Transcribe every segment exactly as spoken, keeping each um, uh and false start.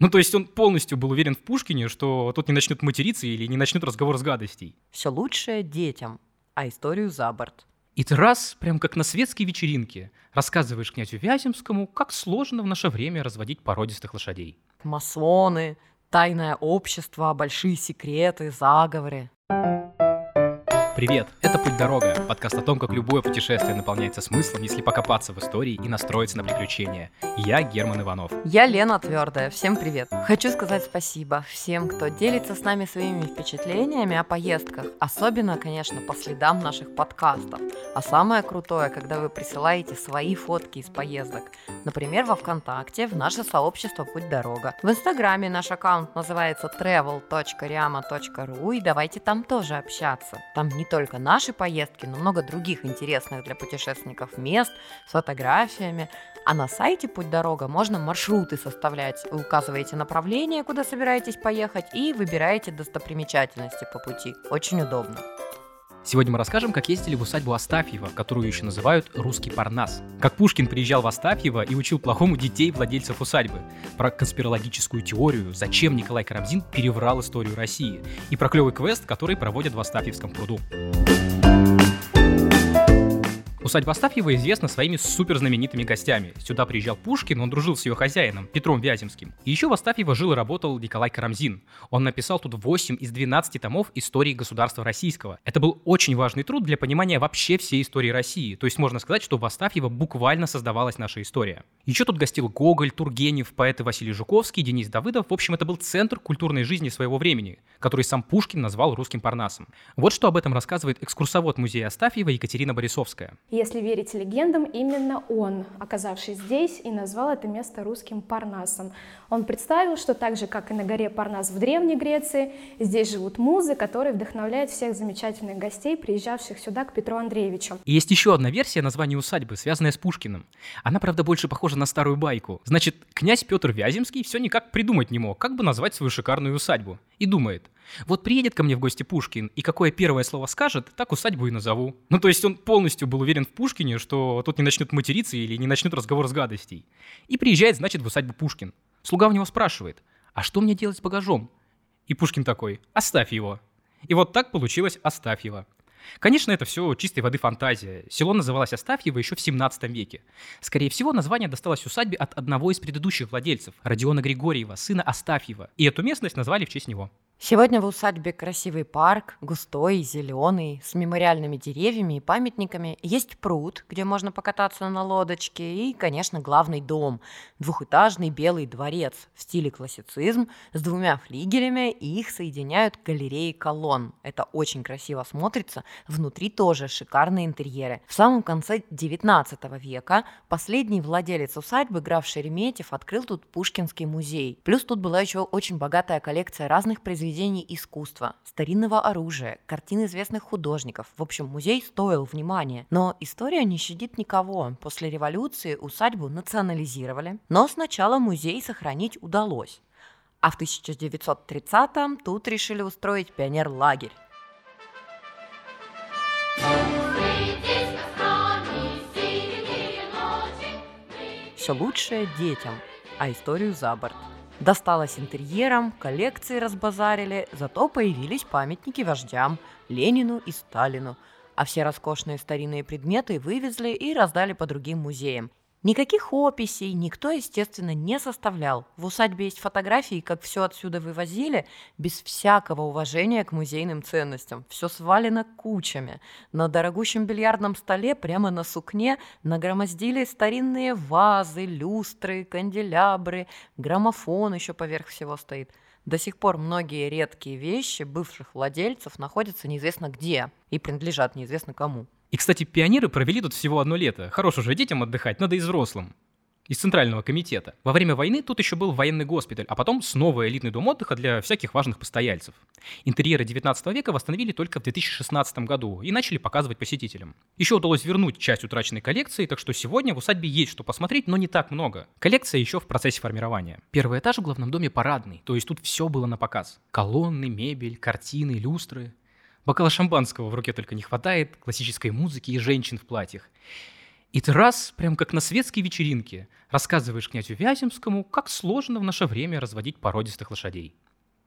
Ну, то есть он полностью был уверен в Пушкине, что тот не начнет материться или не начнет разговор с гадостей. Все лучшее детям, а историю за борт. И ты раз, прям как на светской вечеринке, рассказываешь князю Вяземскому, как сложно в наше время разводить породистых лошадей. Масоны, тайное общество, большие секреты, заговоры. Привет, это «Путь дорога», подкаст о том, как любое путешествие наполняется смыслом, если покопаться в истории и настроиться на приключения. Я Герман Иванов. Я Лена Твердая, всем привет. Хочу сказать спасибо всем, кто делится с нами своими впечатлениями о поездках, особенно, конечно, по следам наших подкастов. А самое крутое, когда вы присылаете свои фотки из поездок, например, во ВКонтакте, в наше сообщество «Путь дорога». В Инстаграме наш аккаунт называется travel точка riamo точка ru, и давайте там тоже общаться. Там не только наши поездки, но много других интересных для путешественников мест с фотографиями. А на сайте «Путь дорога» можно маршруты составлять. Вы указываете направление, куда собираетесь поехать, и выбираете достопримечательности по пути. Очень удобно. Сегодня мы расскажем, как ездили в усадьбу Остафьево, которую еще называют «Русский Парнас». Как Пушкин приезжал в Остафьево и учил плохому детей владельцев усадьбы. Про конспирологическую теорию, зачем Николай Карамзин переврал историю России. И про клевый квест, который проводят в Остафьевском пруду. Усадьба Остафьево известна своими суперзнаменитыми гостями. Сюда приезжал Пушкин, он дружил с ее хозяином, Петром Вяземским. И еще в Остафьево жил и работал Николай Карамзин. Он написал тут восемь из двенадцати томов истории государства российского. Это был очень важный труд для понимания вообще всей истории России. То есть можно сказать, что в Остафьево буквально создавалась наша история. Еще тут гостил Гоголь, Тургенев, поэты Василий Жуковский, Денис Давыдов. В общем, это был центр культурной жизни своего времени, который сам Пушкин назвал русским Парнасом. Вот что об этом рассказывает экскурсовод музея Остафьева Екатерина Борисовская. Если верить легендам, именно он, оказавшись здесь, и назвал это место русским Парнасом. Он представил, что так же, как и на горе Парнас в Древней Греции, здесь живут музы, которые вдохновляют всех замечательных гостей, приезжавших сюда к Петру Андреевичу. И есть еще одна версия названия усадьбы, связанная с Пушкиным. Она, правда, больше похожа на старую байку. Значит, князь Петр Вяземский все никак придумать не мог, как бы назвать свою шикарную усадьбу. И думает: вот приедет ко мне в гости Пушкин, и какое первое слово скажет, так усадьбу и назову. Ну, то есть он полностью был уверен в Пушкине, что тот не начнет материться или не начнет разговор с гадостей. И приезжает, значит, в усадьбу Пушкин. Слуга у него спрашивает: а что мне делать с багажом? И Пушкин такой: оставь его. И вот так получилось Остафьево. Конечно, это все чистой воды фантазия. Село называлось Остафьево еще в семнадцатом веке. Скорее всего, название досталось усадьбе от одного из предыдущих владельцев, Родиона Григорьева, сына Остафьева. И эту местность назвали в честь него. Сегодня в усадьбе красивый парк, густой, зеленый, с мемориальными деревьями и памятниками. Есть пруд, где можно покататься на лодочке, и, конечно, главный дом. Двухэтажный белый дворец в стиле классицизм с двумя флигелями, и их соединяют галереи колонн. Это очень красиво смотрится, внутри тоже шикарные интерьеры. В самом конце девятнадцатого века последний владелец усадьбы, граф Шереметьев, открыл тут Пушкинский музей. Плюс тут была еще очень богатая коллекция разных произведений, произведений искусства, старинного оружия, картин известных художников. В общем, музей стоил внимания. Но история не щадит никого. После революции усадьбу национализировали, но сначала музей сохранить удалось. А в тысяча девятьсот тридцатом тут решили устроить пионерлагерь. Все лучшее детям, а историю за борт. Досталось интерьерам, коллекции разбазарили, зато появились памятники вождям, Ленину и Сталину. А все роскошные старинные предметы вывезли и раздали по другим музеям. Никаких описей никто, естественно, не составлял. В усадьбе есть фотографии, как все отсюда вывозили, без всякого уважения к музейным ценностям. Все свалено кучами. На дорогущем бильярдном столе прямо на сукне нагромоздили старинные вазы, люстры, канделябры, граммофон еще поверх всего стоит. До сих пор многие редкие вещи бывших владельцев находятся неизвестно где и принадлежат неизвестно кому. И, кстати, пионеры провели тут всего одно лето. Хорош уже детям отдыхать, надо и взрослым. Из Центрального комитета. Во время войны тут еще был военный госпиталь, а потом снова элитный дом отдыха для всяких важных постояльцев. Интерьеры девятнадцатого века восстановили только в две тысячи шестнадцатом году и начали показывать посетителям. Еще удалось вернуть часть утраченной коллекции, так что сегодня в усадьбе есть что посмотреть, но не так много. Коллекция еще в процессе формирования. Первый этаж в главном доме парадный, то есть тут все было на показ. Колонны, мебель, картины, люстры. Бокала шампанского в руке только не хватает, классической музыки и женщин в платьях. И ты раз, прям как на светской вечеринке, рассказываешь князю Вяземскому, как сложно в наше время разводить породистых лошадей.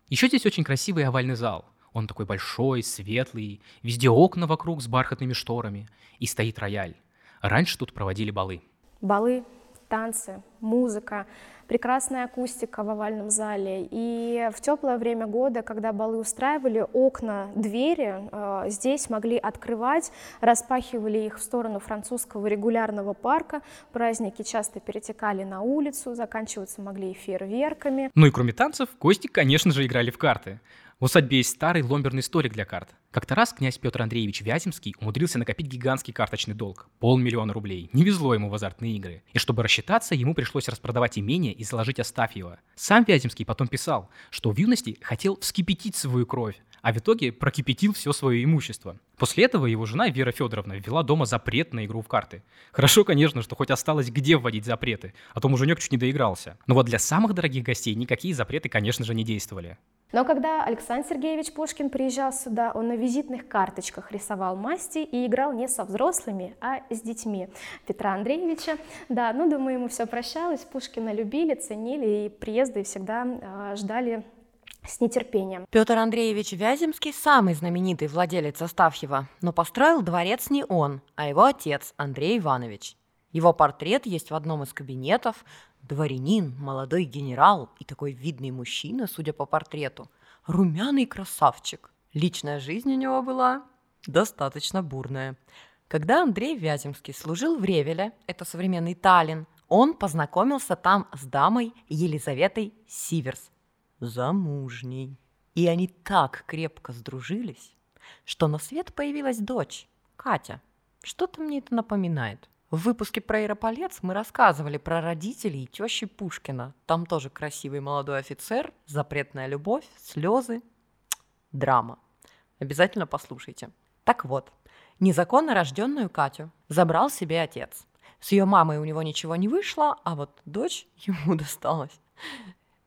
Еще здесь очень красивый овальный зал. Он такой большой, светлый, везде окна вокруг с бархатными шторами. И стоит рояль. Раньше тут проводили балы. Балы, танцы, музыка, прекрасная акустика в овальном зале. И в теплое время года, когда балы устраивали, окна, двери э, здесь могли открывать, распахивали их в сторону французского регулярного парка. Праздники часто перетекали на улицу, заканчиваться могли и фейерверками. Ну и кроме танцев, гости, конечно же, играли в карты. В усадьбе есть старый ломберный столик для карт. Как-то раз князь Петр Андреевич Вяземский умудрился накопить гигантский карточный долг – полмиллиона рублей. Не везло ему в азартные игры. И чтобы рассчитаться, ему пришлось распродавать имение и заложить Остафьево. Сам Вяземский потом писал, что в юности хотел вскипятить свою кровь, а в итоге прокипятил все свое имущество. После этого его жена Вера Федоровна ввела дома запрет на игру в карты. Хорошо, конечно, что хоть осталось где вводить запреты, а то муженек чуть не доигрался. Но вот для самых дорогих гостей никакие запреты, конечно же, не действовали. Но когда Александр Сергеевич Пушкин приезжал сюда, он на визитных карточках рисовал масти и играл не со взрослыми, а с детьми Петра Андреевича. Да, ну, думаю, ему все прощалось, Пушкина любили, ценили и приезды всегда э, ждали с нетерпением. Петр Андреевич Вяземский – самый знаменитый владелец Остафьева, но построил дворец не он, а его отец Андрей Иванович. Его портрет есть в одном из кабинетов. Дворянин, молодой генерал и такой видный мужчина, судя по портрету. Румяный красавчик. Личная жизнь у него была достаточно бурная. Когда Андрей Вяземский служил в Ревеле, это современный Таллин, он познакомился там с дамой Елизаветой Сиверс, замужней. И они так крепко сдружились, что на свет появилась дочь, Катя. Что-то мне это напоминает. В выпуске про Ярополец мы рассказывали про родителей и тещи Пушкина. Там тоже красивый молодой офицер, запретная любовь, слезы, драма. Обязательно послушайте. Так вот, незаконно рожденную Катю забрал себе отец. С ее мамой у него ничего не вышло, а вот дочь ему досталась.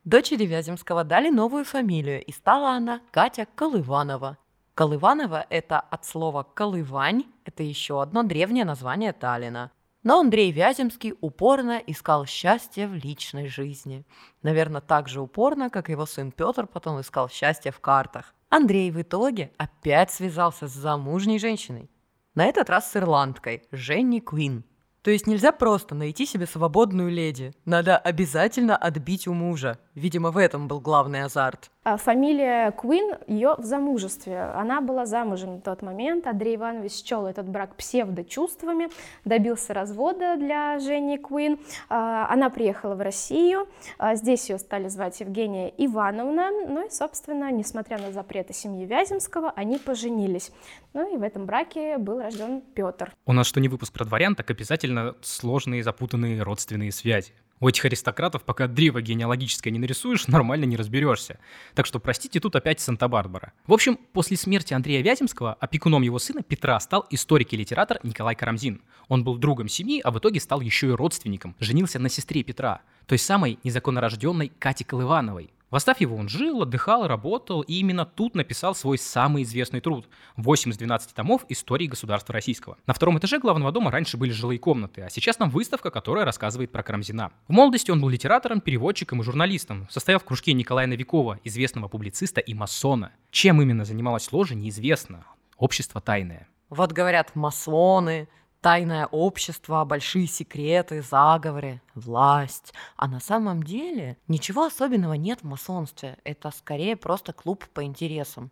Дочери Вяземского дали новую фамилию, и стала она Катя Колыванова. Колыванова – это от слова «колывань», это еще одно древнее название Таллина. Но Андрей Вяземский упорно искал счастье в личной жизни. Наверное, так же упорно, как его сын Петр потом искал счастье в картах. Андрей в итоге опять связался с замужней женщиной. На этот раз с ирландкой Дженни Куинн. То есть нельзя просто найти себе свободную леди. Надо обязательно отбить у мужа. Видимо, в этом был главный азарт. Фамилия Куинн, ее в замужестве. Она была замужем на тот момент. Андрей Иванович счел этот брак псевдочувствами, добился развода для Дженни Куинн. Она приехала в Россию. Здесь ее стали звать Евгения Ивановна. Ну и, собственно, несмотря на запреты семьи Вяземского, они поженились. Ну и в этом браке был рожден Петр. У нас что не выпуск про дворян, так обязательно сложные, запутанные родственные связи. У этих аристократов, пока древо генеалогическое не нарисуешь, нормально не разберешься. Так что, простите, тут опять Санта-Барбара. В общем, после смерти Андрея Вяземского опекуном его сына Петра стал историк и литератор Николай Карамзин. Он был другом семьи, а в итоге стал еще и родственником. Женился на сестре Петра, той самой незаконнорожденной Кате Колывановой. В Остафьево он жил, отдыхал, работал, и именно тут написал свой самый известный труд – восемь из двенадцати томов «Истории государства российского». На втором этаже главного дома раньше были жилые комнаты, а сейчас там выставка, которая рассказывает про Карамзина. В молодости он был литератором, переводчиком и журналистом, состоял в кружке Николая Новикова, известного публициста и масона. Чем именно занималась ложа, неизвестно. Общество тайное. Вот говорят масоны, тайное общество, большие секреты, заговоры, власть. А на самом деле ничего особенного нет в масонстве. Это скорее просто клуб по интересам.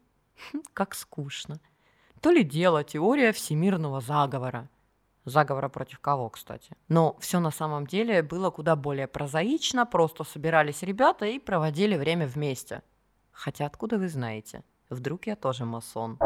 Как скучно. То ли дело теория всемирного заговора. Заговора против кого, кстати. Но все на самом деле было куда более прозаично. Просто собирались ребята и проводили время вместе. Хотя откуда вы знаете? Вдруг я тоже масон.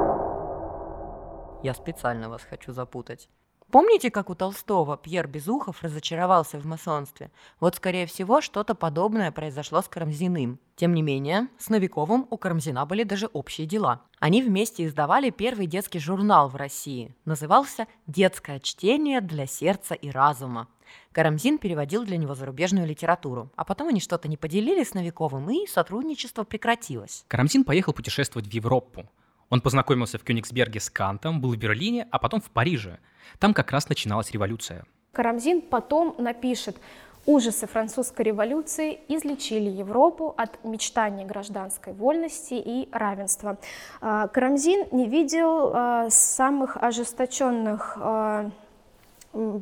Я специально вас хочу запутать. Помните, как у Толстого Пьер Безухов разочаровался в масонстве? Вот, скорее всего, что-то подобное произошло с Карамзиным. Тем не менее, с Новиковым у Карамзина были даже общие дела. Они вместе издавали первый детский журнал в России. Назывался «Детское чтение для сердца и разума». Карамзин переводил для него зарубежную литературу, а потом они что-то не поделились с Новиковым, и сотрудничество прекратилось. Карамзин поехал путешествовать в Европу. Он познакомился в Кёнигсберге с Кантом, был в Берлине, а потом в Париже. Там как раз начиналась революция. Карамзин потом напишет: «Ужасы французской революции излечили Европу от мечтаний гражданской вольности и равенства». Карамзин не видел самых ожесточенных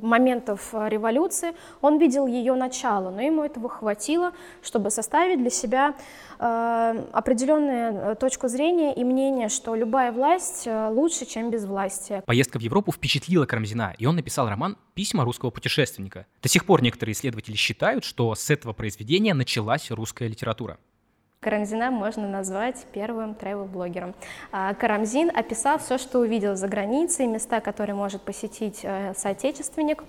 моментов революции, он видел ее начало, но ему этого хватило, чтобы составить для себя э, определенную точку зрения и мнение, что любая власть лучше, чем безвластие. Поездка в Европу впечатлила Карамзина, и он написал роман «Письма русского путешественника». До сих пор некоторые исследователи считают, что с этого произведения началась русская литература. Карамзина можно назвать первым travel-блогером. Карамзин описал все, что увидел за границей, места, которые может посетить соотечественник,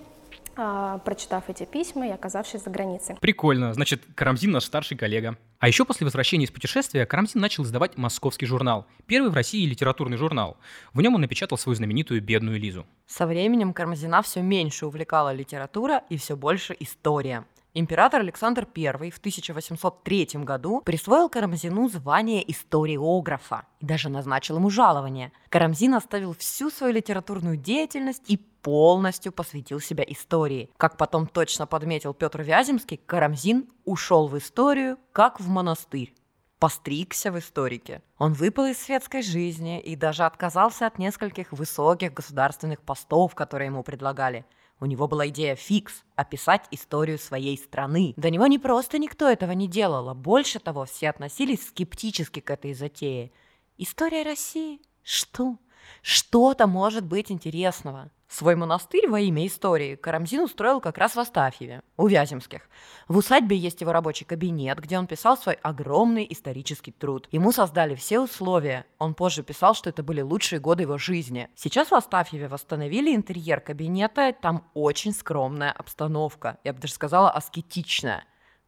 прочитав эти письма и оказавшись за границей. Прикольно. Значит, Карамзин наш старший коллега. А еще после возвращения из путешествия Карамзин начал издавать «Московский журнал», первый в России литературный журнал. В нем он напечатал свою знаменитую «Бедную Лизу». Со временем Карамзина все меньше увлекала литература и все больше история. Император Александр I в тысяча восемьсот третьем году присвоил Карамзину звание историографа и даже назначил ему жалование. Карамзин оставил всю свою литературную деятельность и полностью посвятил себя истории. Как потом точно подметил Петр Вяземский, Карамзин ушел в историю, как в монастырь. Постригся в историке. Он выпал из светской жизни и даже отказался от нескольких высоких государственных постов, которые ему предлагали. У него была идея фикс – описать историю своей страны. До него не просто никто этого не делал, а больше того, все относились скептически к этой затее. История России? Что? Что-то может быть интересного. Свой монастырь во имя истории Карамзин устроил как раз в Остафьеве, у Вяземских. В усадьбе есть его рабочий кабинет, где он писал свой огромный исторический труд. Ему создали все условия. Он позже писал, что это были лучшие годы его жизни. Сейчас в Остафьеве восстановили интерьер кабинета, там очень скромная обстановка, я бы даже сказала аскетичная.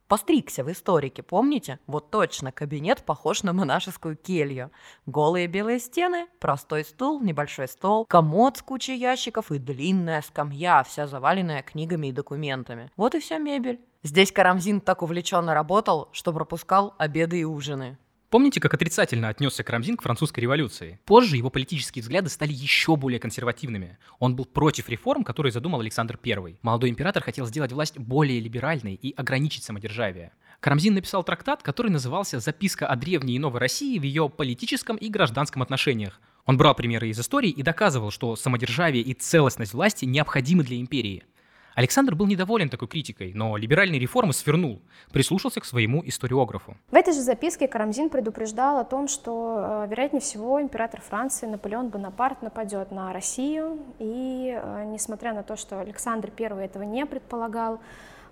Постригся в историке, помните? Вот точно, кабинет похож на монашескую келью. Голые белые стены, простой стул, небольшой стол, комод с кучей ящиков и длинная скамья, вся заваленная книгами и документами. Вот и вся мебель. Здесь Карамзин так увлеченно работал, что пропускал обеды и ужины. Помните, как отрицательно отнесся Карамзин к французской революции? Позже его политические взгляды стали еще более консервативными. Он был против реформ, которые задумал Александр I. Молодой император хотел сделать власть более либеральной и ограничить самодержавие. Карамзин написал трактат, который назывался «Записка о древней и новой России в ее политическом и гражданском отношениях». Он брал примеры из истории и доказывал, что самодержавие и целостность власти необходимы для империи. Александр был недоволен такой критикой, но либеральные реформы свернул, прислушался к своему историографу. В этой же записке Карамзин предупреждал о том, что, вероятнее всего, император Франции Наполеон Бонапарт нападет на Россию, и, несмотря на то, что Александр I этого не предполагал,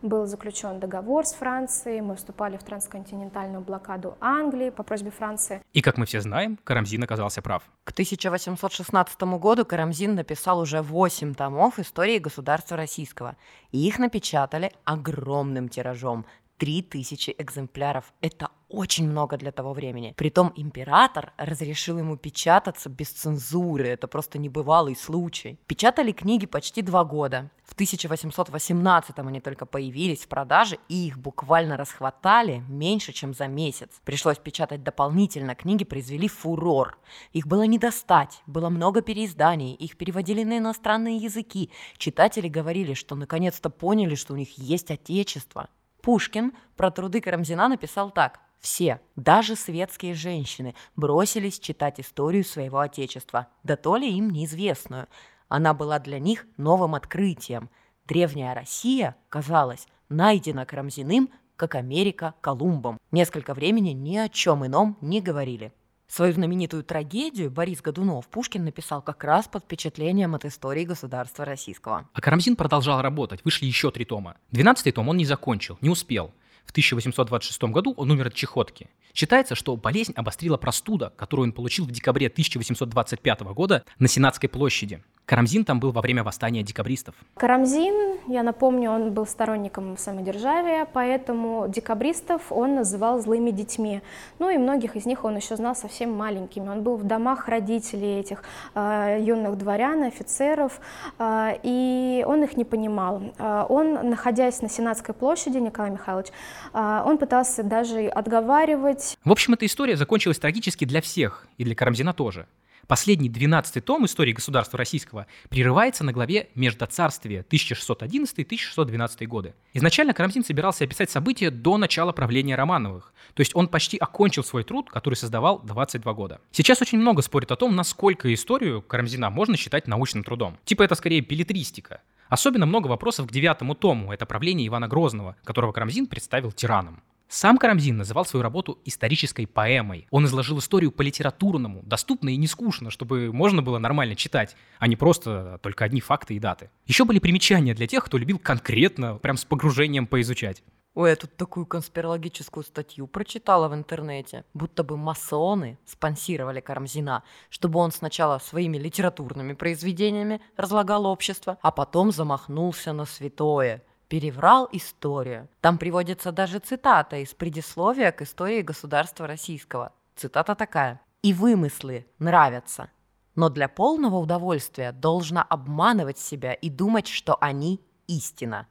был заключен договор с Францией, мы вступали в трансконтинентальную блокаду Англии по просьбе Франции. И, как мы все знаем, Карамзин оказался прав. К тысяча восемьсот шестнадцатому году Карамзин написал уже восемь томов истории государства российского. И их напечатали огромным тиражом – три тысячи экземпляров. Это очень много для того времени. Притом император разрешил ему печататься без цензуры, это просто небывалый случай. Печатали книги почти два года. В тысяча восемьсот восемнадцатом они только появились в продаже, и их буквально расхватали меньше, чем за месяц. Пришлось печатать дополнительно, книги произвели фурор. Их было не достать, было много переизданий, их переводили на иностранные языки. Читатели говорили, что наконец-то поняли, что у них есть отечество. Пушкин про труды Карамзина написал так. Все, даже светские женщины, бросились читать историю своего отечества, да то ли им неизвестную. Она была для них новым открытием. Древняя Россия, казалось, найдена Карамзиным, как Америка Колумбом. Несколько времени ни о чем ином не говорили. Свою знаменитую трагедию «Борис Годунов» Пушкин написал как раз под впечатлением от истории государства российского. А Карамзин продолжал работать, вышли еще три тома. Двенадцатый том он не закончил, не успел. В тысяча восемьсот двадцать шестом году он умер от чехотки. Считается, что болезнь обострила простуда, которую он получил в декабре тысяча восемьсот двадцать пятого года на Сенатской площади. Карамзин там был во время восстания декабристов. Карамзин, я напомню, он был сторонником самодержавия, поэтому декабристов он называл злыми детьми. Ну и многих из них он еще знал совсем маленькими. Он был в домах родителей этих э, юных дворян, офицеров, э, и он их не понимал. Э, он, находясь на Сенатской площади, Николай Михайлович, э, он пытался даже отговаривать. В общем, эта история закончилась трагически для всех, и для Карамзина тоже. Последний двенадцатый том «Истории государства российского» прерывается на главе «Междоцарствие» тысяча шестьсот одиннадцатый — тысяча шестьсот двенадцатый годы. Изначально Карамзин собирался описать события до начала правления Романовых, то есть он почти окончил свой труд, который создавал двадцать два года. Сейчас очень много спорят о том, насколько историю Карамзина можно считать научным трудом. Типа это скорее беллетристика. Особенно много вопросов к девятому тому, это правление Ивана Грозного, которого Карамзин представил тираном. Сам Карамзин называл свою работу исторической поэмой. Он изложил историю по-литературному, доступно и не скучно, чтобы можно было нормально читать, а не просто только одни факты и даты. Еще были примечания для тех, кто любил конкретно, прям с погружением поизучать. Ой, я тут такую конспирологическую статью прочитала в интернете. Будто бы масоны спонсировали Карамзина, чтобы он сначала своими литературными произведениями разлагал общество, а потом замахнулся на святое. Переврал историю. Там приводится даже цитата из предисловия к истории государства российского. Цитата такая. «И вымыслы нравятся, но для полного удовольствия должна обманывать себя и думать, что они истина».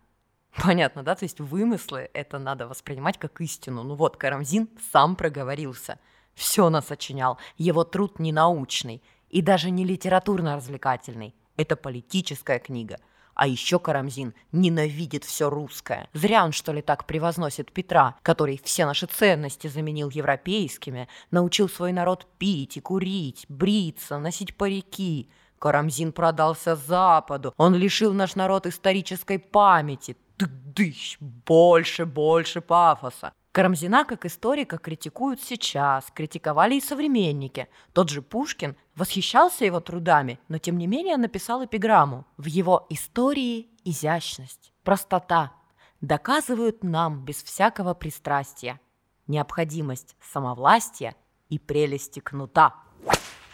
Понятно, да? То есть вымыслы это надо воспринимать как истину. Ну вот, Карамзин сам проговорился. Все насочинял. Его труд не научный и даже не литературно-развлекательный. Это политическая книга. А еще Карамзин ненавидит все русское. Зря он, что ли, так превозносит Петра, который все наши ценности заменил европейскими, научил свой народ пить и курить, бриться, носить парики. Карамзин продался Западу, он лишил наш народ исторической памяти. Ты-дыщ, больше, больше пафоса. Карамзина как историка критикуют сейчас, критиковали и современники. Тот же Пушкин восхищался его трудами, но тем не менее написал эпиграмму. В его истории изящность, простота доказывают нам без всякого пристрастия необходимость самовластия и прелести кнута.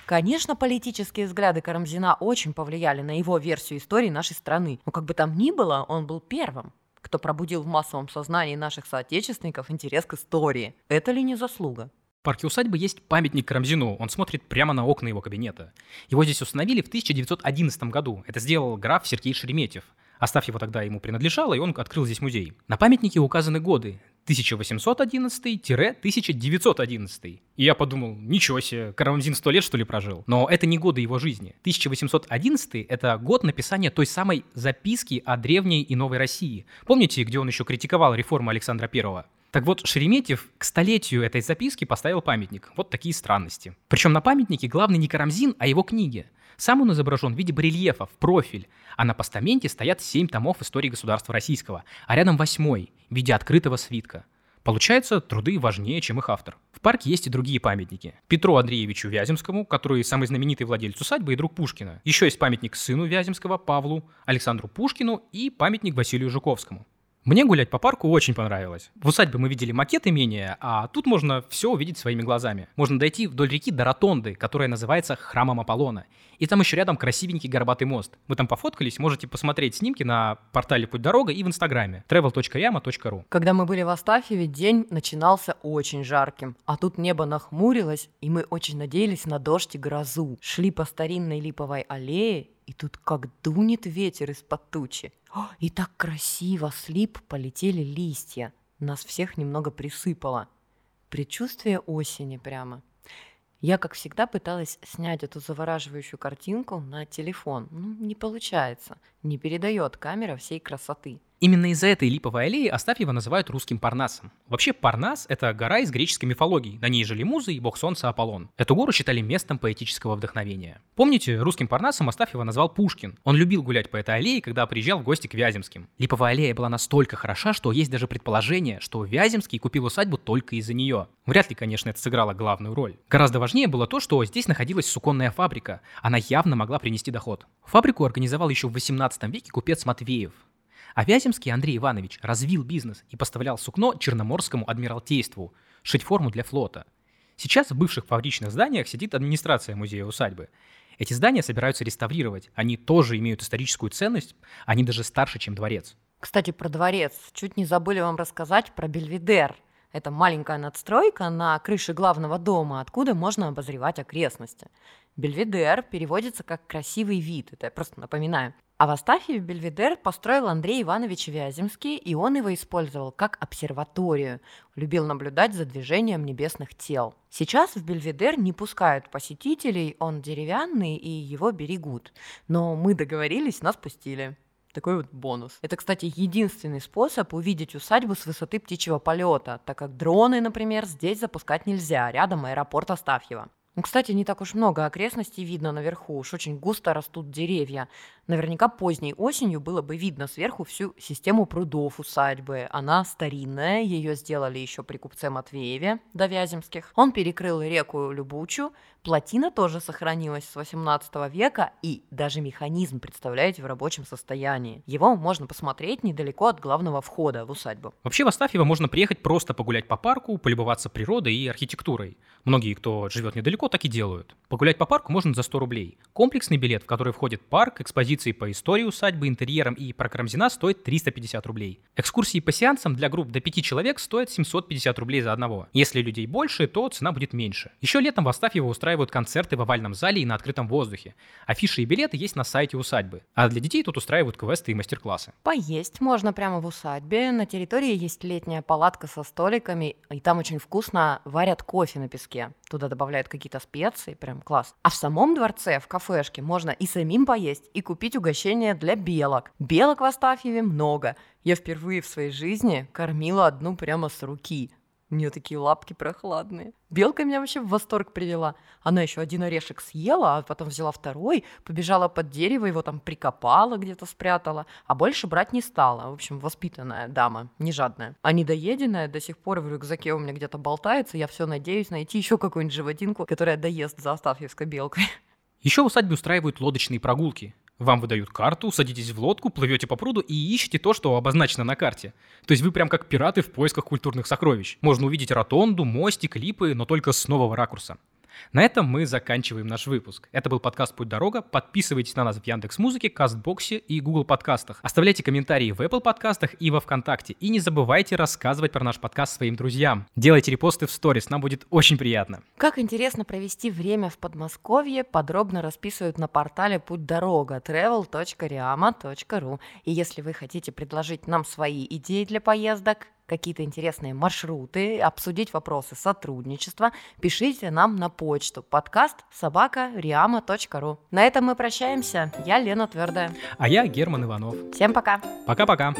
Конечно, политические взгляды Карамзина очень повлияли на его версию истории нашей страны, но как бы там ни было, он был первым, кто пробудил в массовом сознании наших соотечественников интерес к истории. Это ли не заслуга? В парке усадьбы есть памятник Карамзину, он смотрит прямо на окна его кабинета. Его здесь установили в тысяча девятьсот одиннадцатом году, это сделал граф Сергей Шереметьев. Остафьево тогда ему принадлежало, и он открыл здесь музей. На памятнике указаны годы тысяча восемьсот одиннадцатый — тысяча девятьсот одиннадцатый. И я подумал, ничего себе, Карамзин сто лет что ли прожил? Но это не годы его жизни. тысяча восемьсот одиннадцатый — это год написания той самой записки о древней и новой России. Помните, где он еще критиковал реформу Александра Первого? Так вот, Шереметьев к столетию этой записки поставил памятник. Вот такие странности. Причем на памятнике главный не Карамзин, а его книги. Сам он изображен в виде барельефа, в профиль, а на постаменте стоят семь томов истории государства российского, а рядом восьмой, в виде открытого свитка. Получается, труды важнее, чем их автор. В парке есть и другие памятники. Петру Андреевичу Вяземскому, который самый знаменитый владелец усадьбы и друг Пушкина. Еще есть памятник сыну Вяземского, Павлу, Александру Пушкину и памятник Василию Жуковскому. Мне гулять по парку очень понравилось. В усадьбе мы видели макет имения, а тут можно все увидеть своими глазами. Можно дойти вдоль реки до ротонды, которая называется Храмом Аполлона. И там еще рядом красивенький горбатый мост. Мы там пофоткались, можете посмотреть снимки на портале «Путь дорога» и в инстаграме travel точка riamo точка ru. Когда мы были в Остафьеве, день начинался очень жарким. А тут небо нахмурилось, и мы очень надеялись на дождь и грозу. Шли по старинной липовой аллее, и тут как дунет ветер из-под тучи. О, и так красиво, с лип полетели листья. Нас всех немного присыпало. Предчувствие осени прямо. Я, как всегда, пыталась снять эту завораживающую картинку на телефон. Ну, не получается. Не передает камера всей красоты. Именно из-за этой липовой аллеи Остафьево называют русским Парнасом. Вообще Парнас — это гора из греческой мифологии, на ней жили музы и бог солнца Аполлон. Эту гору считали местом поэтического вдохновения. Помните, русским Парнасом Остафьево назвал Пушкин. Он любил гулять по этой аллее, когда приезжал в гости к Вяземским. Липовая аллея была настолько хороша, что есть даже предположение, что Вяземский купил усадьбу только из-за нее. Вряд ли, конечно, это сыграло главную роль. Гораздо важнее было то, что здесь находилась суконная фабрика. Она явно могла принести доход. Фабрику организовал еще в восемнадцатом веке купец Матвеев. А Вяземский Андрей Иванович развил бизнес и поставлял сукно Черноморскому адмиралтейству, шить форму для флота. Сейчас в бывших фабричных зданиях сидит администрация музея-усадьбы. Эти здания собираются реставрировать, они тоже имеют историческую ценность, они даже старше, чем дворец. Кстати, про дворец. Чуть не забыли вам рассказать про Бельведер. Это маленькая надстройка на крыше главного дома, откуда можно обозревать окрестности. Бельведер переводится как «красивый вид», это я просто напоминаю. А в Остафьеве Бельведер построил Андрей Иванович Вяземский, и он его использовал как обсерваторию. Любил наблюдать за движением небесных тел. Сейчас в Бельведер не пускают посетителей, он деревянный, и его берегут. Но мы договорились, нас пустили. Такой вот бонус. Это, кстати, единственный способ увидеть усадьбу с высоты птичьего полета, так как дроны, например, здесь запускать нельзя, рядом аэропорт Остафьево. Ну, кстати, не так уж много окрестностей видно наверху, уж очень густо растут деревья. Наверняка поздней осенью было бы видно сверху всю систему прудов усадьбы. Она старинная, ее сделали еще при купце Матвееве до Вяземских. Он перекрыл реку Любучу, плотина тоже сохранилась с восемнадцатого века, и даже механизм, представляете, в рабочем состоянии. Его можно посмотреть недалеко от главного входа в усадьбу. Вообще в Остафьево можно приехать просто погулять по парку, полюбоваться природой и архитектурой. Многие, кто живет недалеко, так и делают. Погулять по парку можно за сто рублей. Комплексный билет, в который входит парк, экспозиции по истории усадьбы, интерьерам и про Карамзина, стоит триста пятьдесят рублей. Экскурсии по сеансам для групп до пяти человек стоят семьсот пятьдесят рублей за одного. Если людей больше, то цена будет меньше. Еще летом в Остафьево устраивают концерты в овальном зале и на открытом воздухе. Афиши и билеты есть на сайте усадьбы. А для детей тут устраивают квесты и мастер-классы. Поесть можно прямо в усадьбе. На территории есть летняя палатка со столиками, и там очень вкусно варят кофе на песке. Туда добавляют какие-то какие-то специи, прям класс. А в самом дворце, в кафешке, можно и самим поесть, и купить угощение для белок. Белок в Остафьеве много. Я впервые в своей жизни кормила одну прямо с руки. У нее такие лапки прохладные. Белка меня вообще в восторг привела. Она еще один орешек съела, а потом взяла второй, побежала под дерево, его там прикопала, где-то спрятала, а больше брать не стала. В общем, воспитанная дама, не жадная. А недоеденная до сих пор в рюкзаке у меня где-то болтается. Я все надеюсь найти еще какую-нибудь животинку, которая доест за остафьевской белкой. Еще в усадьбе устраивают лодочные прогулки. Вам выдают карту, садитесь в лодку, плывете по пруду и ищете то, что обозначено на карте. То есть вы прям как пираты в поисках культурных сокровищ. Можно увидеть ротонду, мостик, липы, но только с нового ракурса. На этом мы заканчиваем наш выпуск. Это был подкаст «Путь дорога». Подписывайтесь на нас в Яндекс.Музыке, Кастбоксе и Google подкастах. Оставляйте комментарии в Apple подкастах и во ВКонтакте. И не забывайте рассказывать про наш подкаст своим друзьям. Делайте репосты в сторис, нам будет очень приятно. Как интересно провести время в Подмосковье, подробно расписывают на портале «Путь дорога» travel точка риамо точка ру. И если вы хотите предложить нам свои идеи для поездок, какие-то интересные маршруты, обсудить вопросы сотрудничества, пишите нам на почту подкаст собака риамо точка ру. На этом мы прощаемся. Я Лена Твердая. А я Герман Иванов. Всем пока. Пока-пока.